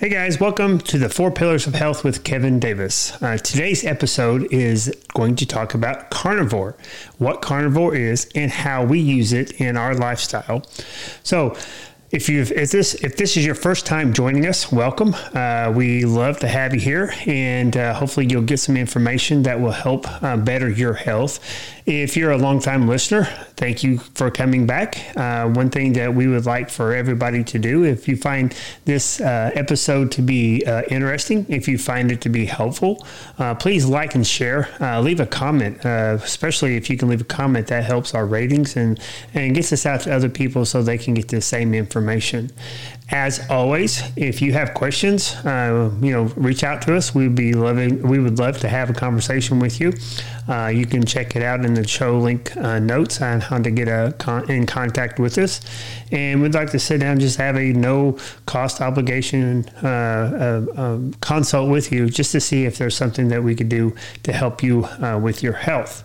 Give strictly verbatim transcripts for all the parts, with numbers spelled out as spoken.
Hey guys, welcome to the Four Pillars of Health with Kevin Davis. Uh, today's episode is going to talk about carnivore, what carnivore is, and how we use it in our lifestyle. So, if you've if this if this is your first time joining us, welcome. Uh, we love to have you here, and uh, hopefully you'll get some information that will help uh, better your health. If you're a longtime listener, thank you for coming back. Uh, one thing that we would like for everybody to do, if you find this uh, episode to be uh, interesting, if you find it to be helpful, uh, please like and share. Uh, leave a comment, uh, especially if you can leave a comment. That helps our ratings and, and gets us out to other people so they can get the same information. As always, if you have questions, uh, you know, reach out to us. We'd be loving. We would love to have a conversation with you. Uh, you can check it out in the show link uh, notes on how to get a con- in contact with us. And we'd like to sit down and just have a no cost obligation uh, uh, um, consult with you just to see if there's something that we could do to help you uh, with your health.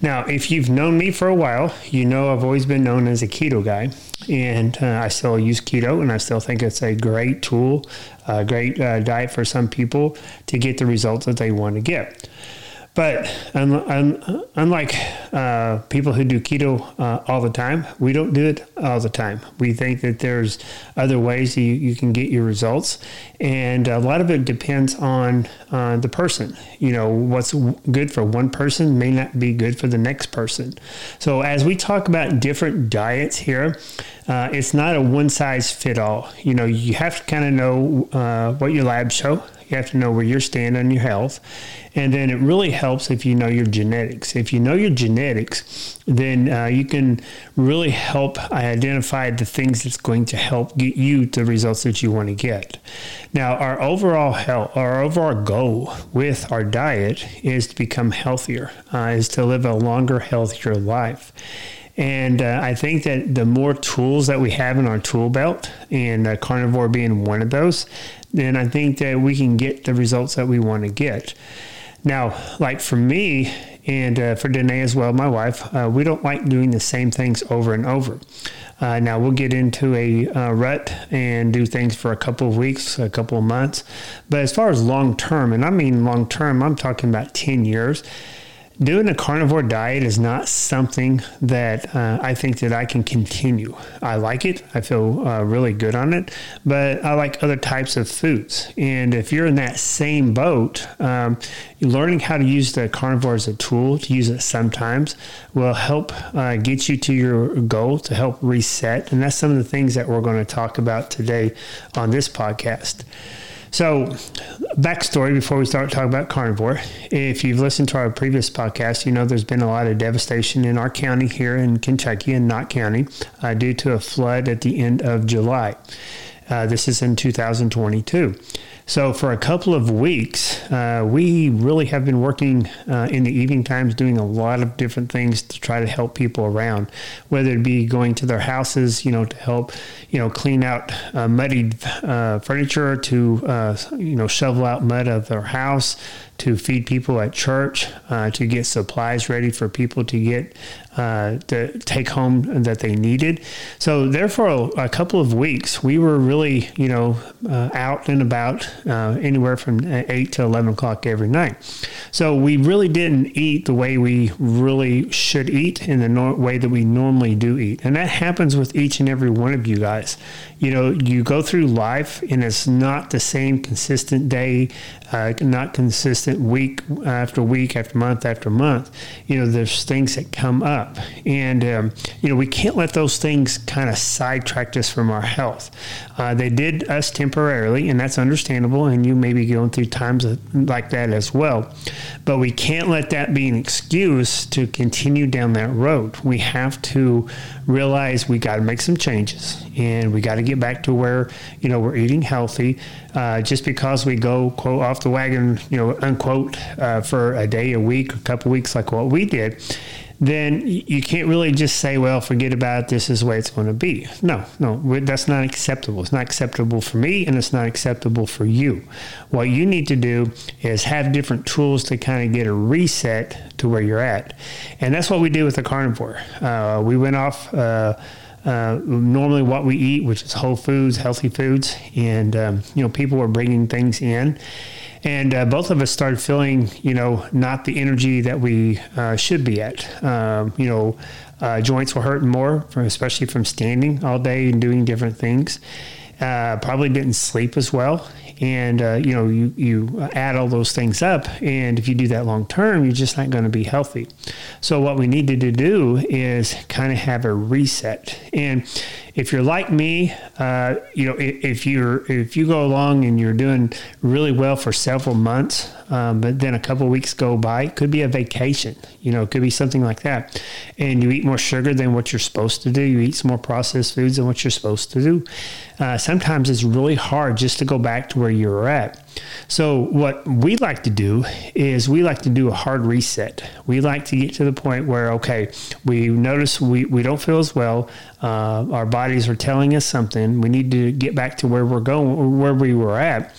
Now, if you've known me for a while, you know I've always been known as a keto guy, and uh, I still use keto, and I still think it's a great tool, a great uh, diet for some people to get the results that they want to get. But un- un- unlike uh, people who do keto uh, all the time, we don't do it all the time. We think that there's other ways you, you can get your results. And a lot of it depends on uh, the person. You know, what's good for one person may not be good for the next person. So as we talk about different diets here, uh, it's not a one size fit all. You know, you have to kind of know uh, what your labs show. You have to know where you're standing on your health. And then it really helps if you know your genetics. If you know your genetics, then uh, you can really help identify the things that's going to help get you the results that you want to get. Now, our overall health, our overall goal with our diet is to become healthier, uh, is to live a longer, healthier life. And uh, I think that the more tools that we have in our tool belt, and uh, carnivore being one of those, then I think that we can get the results that we want to get. Now, like for me and uh, for Danae as well, my wife, uh, we don't like doing the same things over and over. Uh, now, we'll get into a uh, rut and do things for a couple of weeks, a couple of months. But as far as long term, and I mean long term, I'm talking about ten years. Doing a carnivore diet is not something that uh, I think that I can continue. I like it. I feel uh, really good on it, but I like other types of foods. And if you're in that same boat, um, learning how to use the carnivore as a tool, to use it sometimes, will help uh, get you to your goal, to help reset. And that's some of the things that we're going to talk about today on this podcast. So, backstory before we start talking about carnivore. If you've listened to our previous podcast, you know there's been a lot of devastation in our county here in Kentucky, in Knott County, uh, due to a flood at the end of July. Uh, this is in two thousand twenty-two. So for a couple of weeks, uh, we really have been working uh, in the evening times, doing a lot of different things to try to help people around, whether it be going to their houses, you know, to help, you know, clean out uh, muddied uh, furniture, to, uh, you know, shovel out mud of their house, to feed people at church, uh, to get supplies ready for people to get uh, to take home that they needed. So therefore, a couple of weeks, we were really, you know, uh, out and about uh, anywhere from eight to eleven o'clock every night. So we really didn't eat the way we really should eat in the nor- way that we normally do eat. And that happens with each and every one of you guys. You know, you go through life and it's not the same consistent day, uh, not consistent week after week, after month after month. You know, there's things that come up, and um, you know, we can't let those things kind of sidetrack us from our health. Uh, they did us temporarily, and that's understandable, and you may be going through times like that as well, but we can't let that be an excuse to continue down that road. We have to realize we got to make some changes, and we got to get back to where, you know, we're eating healthy. Uh, just because we go, quote, off the wagon, you know, unquote, uh, for a day, a week, a couple weeks, like what we did, then you can't really just say, well, forget about it. This is the way it's going to be. No, no, that's not acceptable. It's not acceptable for me, and it's not acceptable for you. What you need to do is have different tools to kind of get a reset to where you're at. And that's what we did with the carnivore. Uh, we went off... Uh, uh, normally what we eat, which is whole foods, healthy foods. And, um, you know, people were bringing things in. And uh, both of us started feeling, you know, not the energy that we uh, should be at. Um, you know, uh, joints were hurting more, from, especially from standing all day and doing different things. Uh, probably didn't sleep as well. And, uh, you know, you, you add all those things up. And if you do that long term, you're just not going to be healthy. So what we needed to do is kind of have a reset. And if you're like me, uh, you know, if, if you're if you go along and you're doing really well for several months, um, but then a couple of weeks go by, it could be a vacation, you know, it could be something like that. And you eat more sugar than what you're supposed to do. You eat some more processed foods than what you're supposed to do. Uh, sometimes it's really hard just to go back to where you're at. So what we like to do is we like to do a hard reset. We like to get to the point where, okay, we notice we, we don't feel as well. Uh, our bodies are telling us something. We need to get back to where we're going or where we were at.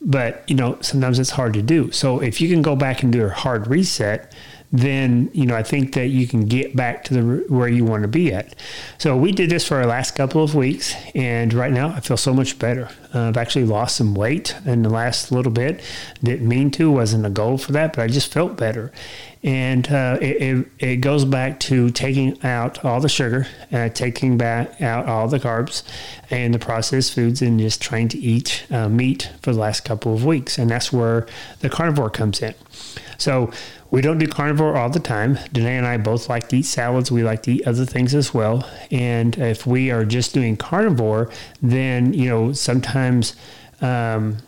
But, you know, sometimes it's hard to do. So if you can go back and do a hard reset, then, you know, I think that you can get back to the where you want to be at. So we did this for our last couple of weeks, and right now I feel so much better. Uh, I've actually lost some weight in the last little bit. Didn't mean to, wasn't a goal for that, but I just felt better. And uh, it, it, it goes back to taking out all the sugar, uh, taking back out all the carbs and the processed foods, and just trying to eat uh, meat for the last couple of weeks. And that's where the carnivore comes in. So we don't do carnivore all the time. Danae and I both like to eat salads. We like to eat other things as well. And if we are just doing carnivore, then, you know, sometimes um,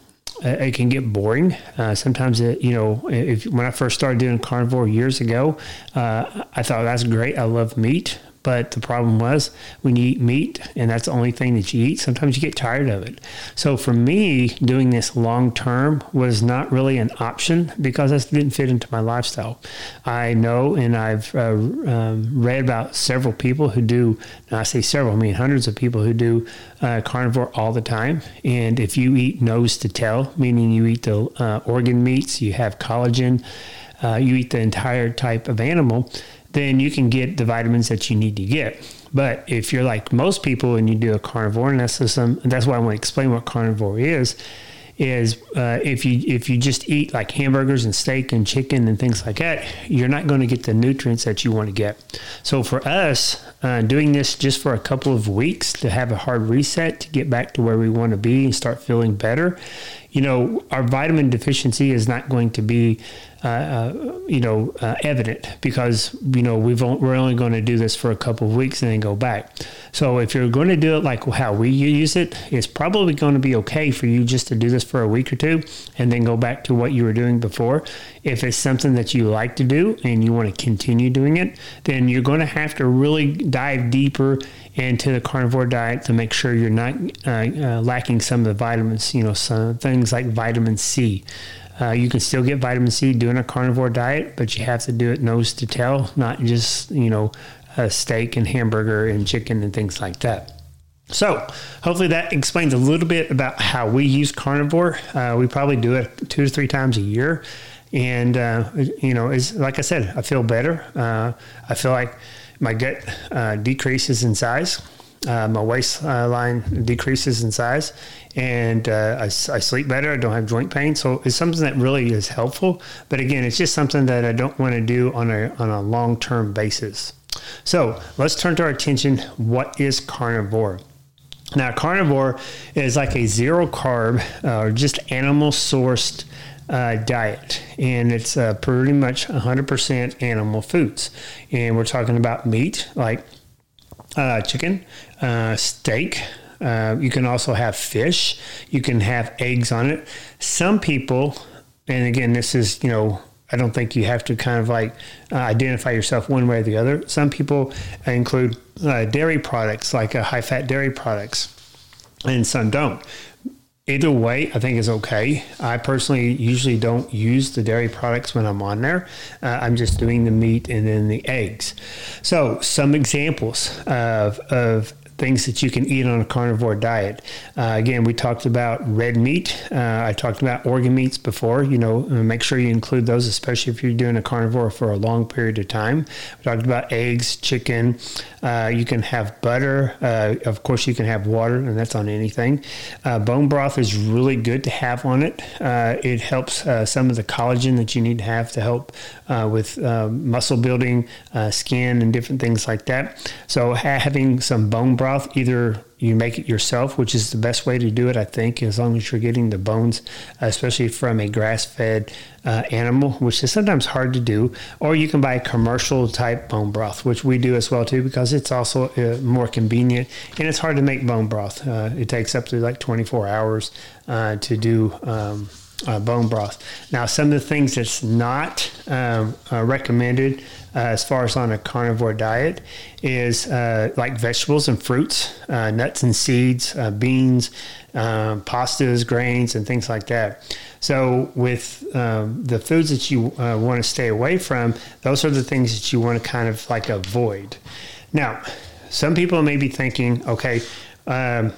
it can get boring. Uh, sometimes, it, you know, if, when I first started doing carnivore years ago, uh, I thought that's great. I love meat. But the problem was when you eat meat and that's the only thing that you eat, sometimes you get tired of it. So for me, doing this long term was not really an option because this didn't fit into my lifestyle. I know, and I've uh, um, read about several people who do, and I say several, I mean hundreds of people who do uh, carnivore all the time. And if you eat nose to tail, meaning you eat the uh, organ meats, you have collagen, uh, you eat the entire type of animal, then you can get the vitamins that you need to get. But if you're like most people and you do a carnivore, and that's, some, that's why I want to explain what carnivore is, is uh, if you if you just eat like hamburgers and steak and chicken and things like that, you're not going to get the nutrients that you want to get. So for us, uh, doing this just for a couple of weeks to have a hard reset, to get back to where we want to be and start feeling better, you know, our vitamin deficiency is not going to be Uh, uh, you know, uh, evident because, you know, we've on, we're only going to do this for a couple of weeks and then go back. So if you're going to do it like how we use it, it's probably going to be okay for you just to do this for a week or two and then go back to what you were doing before. If it's something that you like to do and you want to continue doing it, then you're going to have to really dive deeper into the carnivore diet to make sure you're not uh, uh, lacking some of the vitamins, you know, some things like vitamin C. Uh, you can still get vitamin C doing a carnivore diet, but you have to do it nose to tail, not just, you know, a steak and hamburger and chicken and things like that. So hopefully that explains a little bit about how we use carnivore. Uh, we probably do it two to three times a year. And, uh, you know, it's like I said, I feel better. Uh, I feel like my gut uh, decreases in size. Uh, my waistline decreases in size, and uh, I, I sleep better. I don't have joint pain. So it's something that really is helpful. But again, it's just something that I don't want to do on a on a long-term basis. So let's turn to our attention. What is carnivore? Now, carnivore is like a zero-carb uh, or just animal-sourced Uh, diet, and it's uh, pretty much one hundred percent animal foods. And we're talking about meat like uh, chicken, uh, steak. Uh, you can also have fish. You can have eggs on it. Some people, and again, this is, you know, I don't think you have to kind of like uh, identify yourself one way or the other. Some people include uh, dairy products, like uh, high-fat dairy products, and some don't. Either way, I think is okay. I personally usually don't use the dairy products when I'm on there. Uh, I'm just doing the meat and then the eggs. So some examples of, of things that you can eat on a carnivore diet. Uh, again, we talked about red meat. Uh, I talked about organ meats before. You know, make sure you include those, especially if you're doing a carnivore for a long period of time. We talked about eggs, chicken. Uh, you can have butter. Uh, of course, you can have water, and that's on anything. Uh, bone broth is really good to have on it. Uh, it helps uh, some of the collagen that you need to have to help uh, with uh, muscle building, uh, skin, and different things like that. So having some bone broth, either you make it yourself, which is the best way to do it, I think, as long as you're getting the bones, especially from a grass-fed uh, animal, which is sometimes hard to do. Or you can buy commercial-type bone broth, which we do as well, too, because it's also uh, more convenient, and it's hard to make bone broth. Uh, it takes up to like twenty-four hours uh, to do um, uh, bone broth. Now, some of the things that's not um, uh, recommended Uh, as far as on a carnivore diet is uh, like vegetables and fruits, uh, nuts and seeds, uh, beans, uh, pastas, grains, and things like that. So with um, the foods that you uh, want to stay away from, those are the things that you want to kind of like avoid. Now, some people may be thinking, okay, um,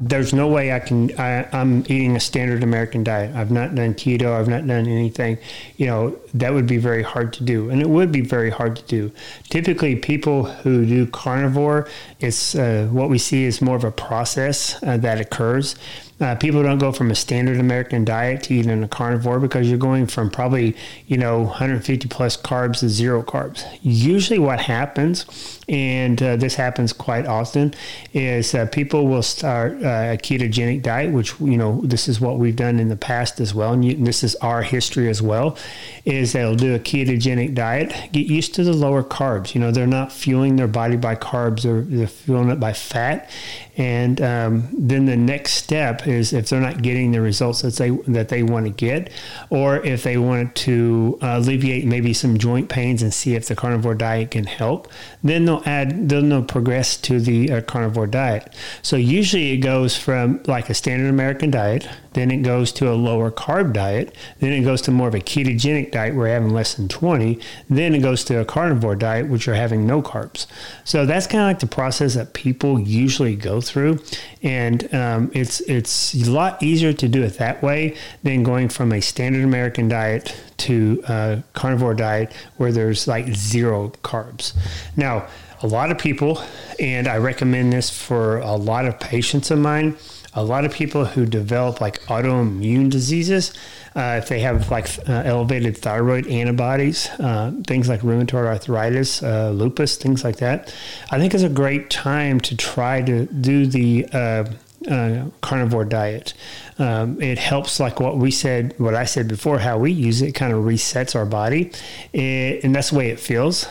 there's no way I can, I, I'm eating a standard American diet. I've not done keto. I've not done anything. You know, that would be very hard to do. And it would be very hard to do. Typically, people who do carnivore, it's uh, what we see is more of a process uh, that occurs. Uh, people don't go from a standard American diet to even a carnivore because you're going from probably, you know, one hundred fifty plus carbs to zero carbs. Usually what happens, and uh, this happens quite often, is uh, people will start uh, a ketogenic diet, which, you know, this is what we've done in the past as well. And, you, and this is our history as well, is they'll do a ketogenic diet, get used to the lower carbs. You know, they're not fueling their body by carbs. They're, they're fueling it by fat. And um, then the next step is if they're not getting the results that they that they want to get, or if they want to uh, alleviate maybe some joint pains and see if the carnivore diet can help, then they'll add, then they'll progress to the uh, carnivore diet. So usually it goes from like a standard American diet, then it goes to a lower carb diet, then it goes to more of a ketogenic diet where you're having less than twenty, then it goes to a carnivore diet which you're having no carbs. So that's kind of like the process that people usually go through, and um, it's it's a lot easier to do it that way than going from a standard American diet to a carnivore diet where there's like zero carbs. Now, a lot of people, and I recommend this for a lot of patients of mine, a lot of people who develop like autoimmune diseases, uh, if they have like uh, elevated thyroid antibodies, uh, things like rheumatoid arthritis, uh, lupus, things like that, I think is a great time to try to do the uh, uh, carnivore diet. Um, it helps like what we said, what I said before, how we use it, it kind of resets our body, it, and that's the way it feels.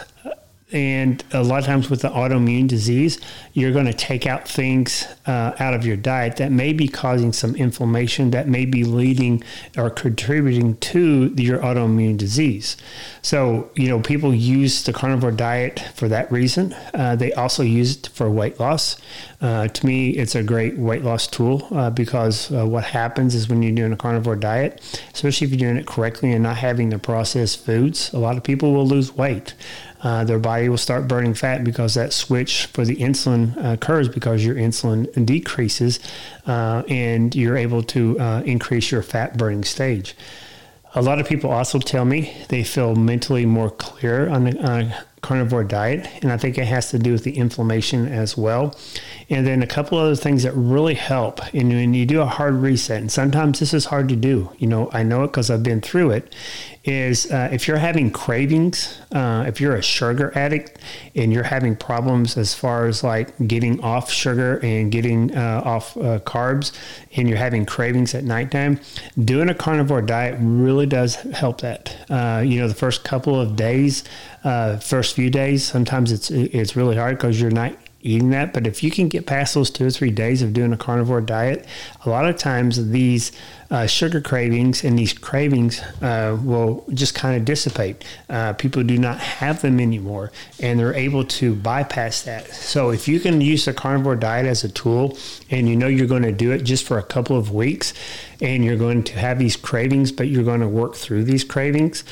And a lot of times with the autoimmune disease, you're going to take out things uh, out of your diet that may be causing some inflammation that may be leading or contributing to your autoimmune disease. So, you know, people use the carnivore diet for that reason. Uh, they also use it for weight loss. Uh, to me, it's a great weight loss tool uh, because uh, what happens is when you're doing a carnivore diet, especially if you're doing it correctly and not having the processed foods, a lot of people will lose weight. Uh, their body will start burning fat because that switch for the insulin uh, occurs because your insulin decreases uh, and you're able to uh, increase your fat burning stage. A lot of people also tell me they feel mentally more clear on the uh, carnivore diet, and I think it has to do with the inflammation as well. And then a couple other things that really help, and when you do a hard reset, and sometimes this is hard to do, you know, I know it because I've been through it, is uh, if you're having cravings, uh, if you're a sugar addict and you're having problems as far as like getting off sugar and getting uh, off uh, carbs, and you're having cravings at nighttime, doing a carnivore diet really does help that. Uh, you know, the first couple of days, uh, first few days, sometimes it's it's really hard because you're not eating that. But if you can get past those two or three days of doing a carnivore diet, a lot of times these uh, sugar cravings and these cravings uh, will just kind of dissipate. Uh, people do not have them anymore, and they're able to bypass that. So if you can use the carnivore diet as a tool, and you know you're going to do it just for a couple of weeks, and you're going to have these cravings, but you're going to work through these cravings,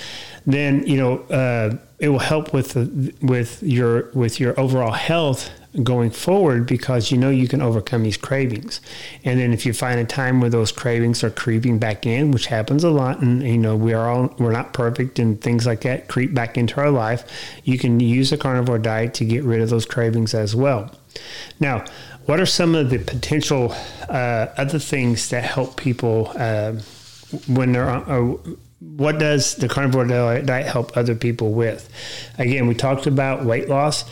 then, you know, uh, it will help with the, with your with your overall health going forward, because you know you can overcome these cravings. And then if you find a time where those cravings are creeping back in, which happens a lot, and you know we are all we're not perfect, and things like that creep back into our life, you can use a carnivore diet to get rid of those cravings as well. Now, what are some of the potential uh, other things that help people uh, when they're on, or what does the carnivore diet help other people with? Again, we talked about weight loss.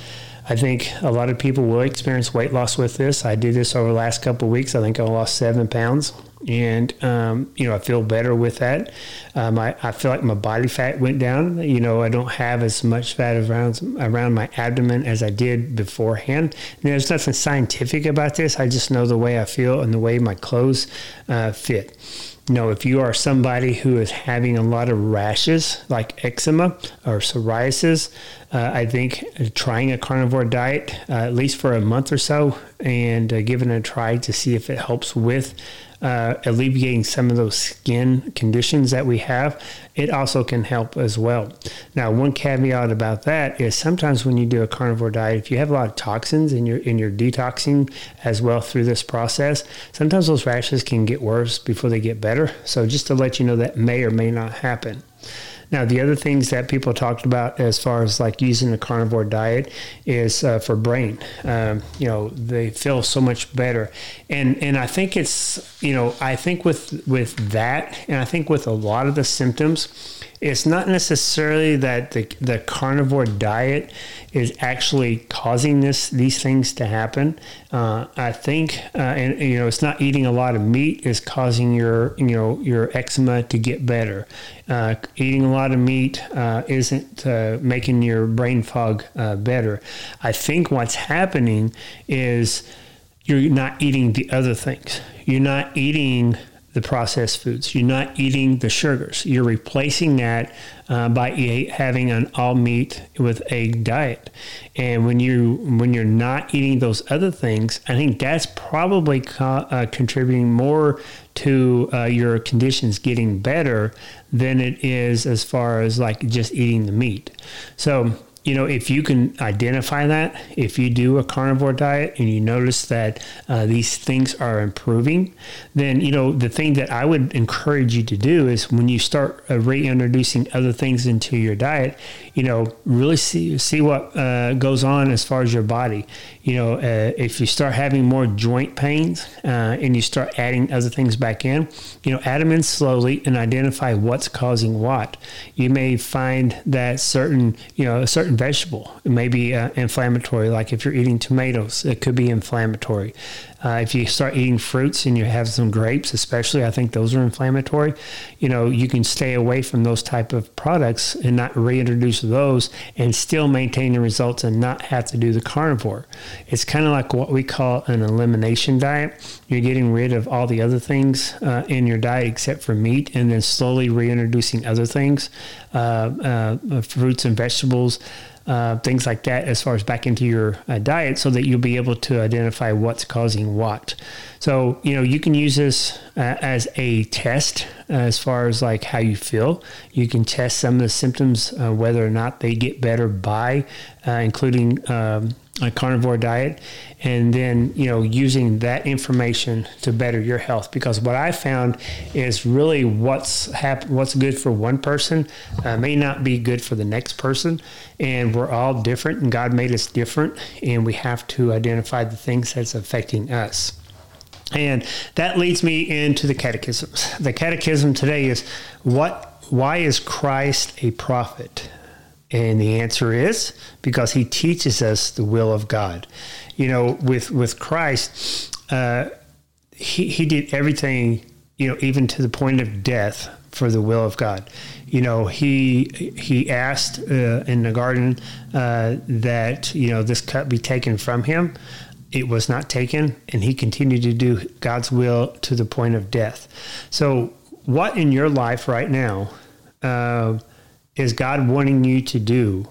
I think a lot of people will experience weight loss with this. I did this over the last couple of weeks. I think I lost seven pounds. And, um, you know, I feel better with that. Um, I, I feel like my body fat went down. You know, I don't have as much fat around around my abdomen as I did beforehand. And there's nothing scientific about this. I just know the way I feel and the way my clothes uh, fit. You know, if you are somebody who is having a lot of rashes like eczema or psoriasis, uh, I think trying a carnivore diet uh, at least for a month or so and uh, giving it a try to see if it helps with Uh, alleviating some of those skin conditions that we have, it also can help as well. Now, one caveat about that is sometimes when you do a carnivore diet, if you have a lot of toxins and you're, and you're detoxing as well through this process, sometimes those rashes can get worse before they get better. So just to let you know, that may or may not happen. Now, the other things that people talked about as far as like using the carnivore diet is uh, for brain. Um, you know, they feel so much better. And and I think it's, you know, I think with with that, and I think with a lot of the symptoms, it's not necessarily that the, the carnivore diet is actually causing this these things to happen. Uh, I think, uh, and you know, it's not eating a lot of meat is causing your, you know, your eczema to get better. Uh, eating a lot of meat uh, isn't uh, making your brain fog uh, better. I think what's happening is you're not eating the other things. You're not eating the processed foods. You're not eating the sugars. You're replacing that uh, by eat, having an all meat with egg diet. And when you when you're not eating those other things, I think that's probably co- uh, contributing more to uh, your conditions getting better than it is as far as like just eating the meat. So, you know, if you can identify that, if you do a carnivore diet and you notice that uh, these things are improving, then, you know, the thing that I would encourage you to do is when you start uh, reintroducing other things into your diet, you know, really see see what uh, goes on as far as your body. You know, uh, if you start having more joint pains uh, and you start adding other things back in, you know, add them in slowly and identify what's causing what. You may find that certain, you know, a certain vegetable. It may be uh, inflammatory. Like if you're eating tomatoes, it could be inflammatory. Uh, if you start eating fruits and you have some grapes, especially, I think those are inflammatory. You know, you can stay away from those type of products and not reintroduce those and still maintain the results and not have to do the carnivore. It's kind of like what we call an elimination diet. You're getting rid of all the other things uh, in your diet except for meat, and then slowly reintroducing other things, uh, uh, fruits and vegetables, Uh, things like that as far as back into your uh, diet, so that you'll be able to identify what's causing what. So, you know, you can use this uh, as a test uh, as far as like how you feel. You can test some of the symptoms, uh, whether or not they get better by uh, including um, a carnivore diet, and then, you know, using that information to better your health. Because what I found is really what's hap- what's good for one person uh, may not be good for the next person, and we're all different, and God made us different, and we have to identify the things that's affecting us. And that leads me into the catechisms. The catechism today is, what? Why is Christ a prophet? And the answer is because he teaches us the will of God. You know, with with Christ, uh, he he did everything, you know, even to the point of death, for the will of God. You know, he he asked uh, in the garden uh, that, you know, this cup be taken from him. It was not taken, and he continued to do God's will to the point of death. So, what in your life right now Uh, is God wanting you to do,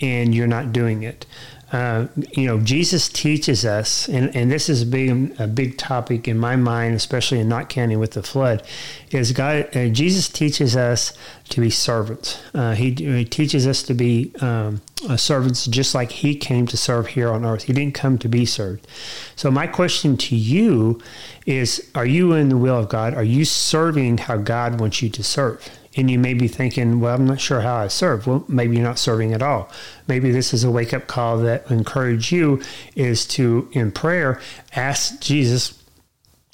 and you're not doing it? Uh, you know, Jesus teaches us, and, and this has been a big topic in my mind, especially in Knott County with the flood, is God. Uh, Jesus teaches us to be servants. Uh, he, he teaches us to be um, servants just like he came to serve here on earth. He didn't come to be served. So my question to you is, are you in the will of God? Are you serving how God wants you to serve? And you may be thinking, well, I'm not sure how I serve. Well, maybe you're not serving at all. Maybe this is a wake-up call that encourage you is to, in prayer, ask Jesus,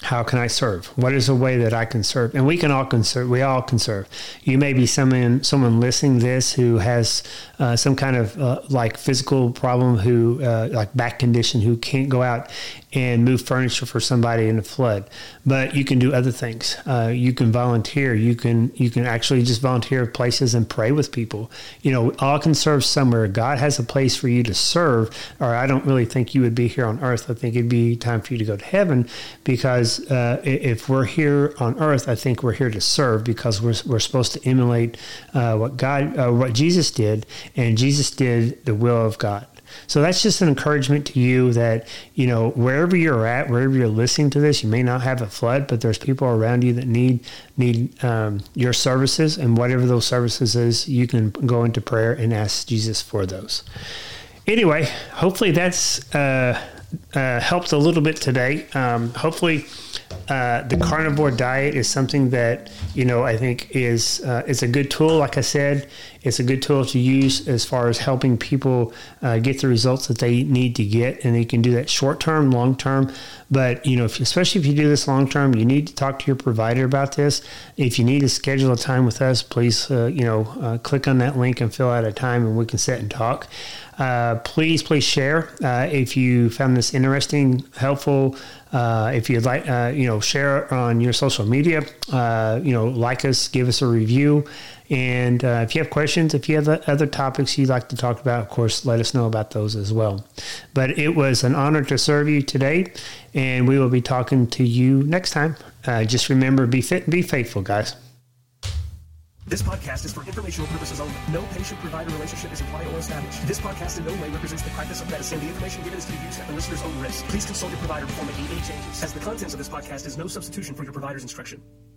how can I serve? What is a way that I can serve? And we can all can serve. We all can serve. You may be someone, someone listening to this who has uh, some kind of uh, like physical problem, who uh, like back condition, who can't go out and move furniture for somebody in a flood. But you can do other things. Uh, you can volunteer. You can you can actually just volunteer at places and pray with people. You know, we all can serve somewhere. God has a place for you to serve, or I don't really think you would be here on earth. I think it'd be time for you to go to heaven, because uh, if we're here on earth, I think we're here to serve, because we're we're supposed to emulate uh, what God, uh, what Jesus did, and Jesus did the will of God. So that's just an encouragement to you that, you know, wherever you're at, wherever you're listening to this, you may not have a flood, but there's people around you that need need um, your services, and whatever those services is, you can go into prayer and ask Jesus for those. Anyway, hopefully that's uh, uh, helped a little bit today. Um, hopefully uh, the carnivore diet is something that, you know, I think is uh, it's a good tool. Like I said, it's a good tool to use as far as helping people uh, get the results that they need to get. And they can do that short term, long term. But, you know, if, especially if you do this long term, you need to talk to your provider about this. If you need to schedule a time with us, please, uh, you know, uh, click on that link and fill out a time, and we can sit and talk. Uh, please, please share uh, if you found this interesting, helpful. Uh, if you'd like, uh, you know, share on your social media, uh, you know, like us, give us a review. And uh, if you have questions, if you have other topics you'd like to talk about, of course, let us know about those as well. But it was an honor to serve you today, and we will be talking to you next time. Uh, just remember, be fit and be faithful, guys. This podcast is for informational purposes only. No patient-provider relationship is implied or established. This podcast in no way represents the practice of medicine. The information given is to be used at the listener's own risk. Please consult your provider before making any changes, as the contents of this podcast is no substitution for your provider's instruction.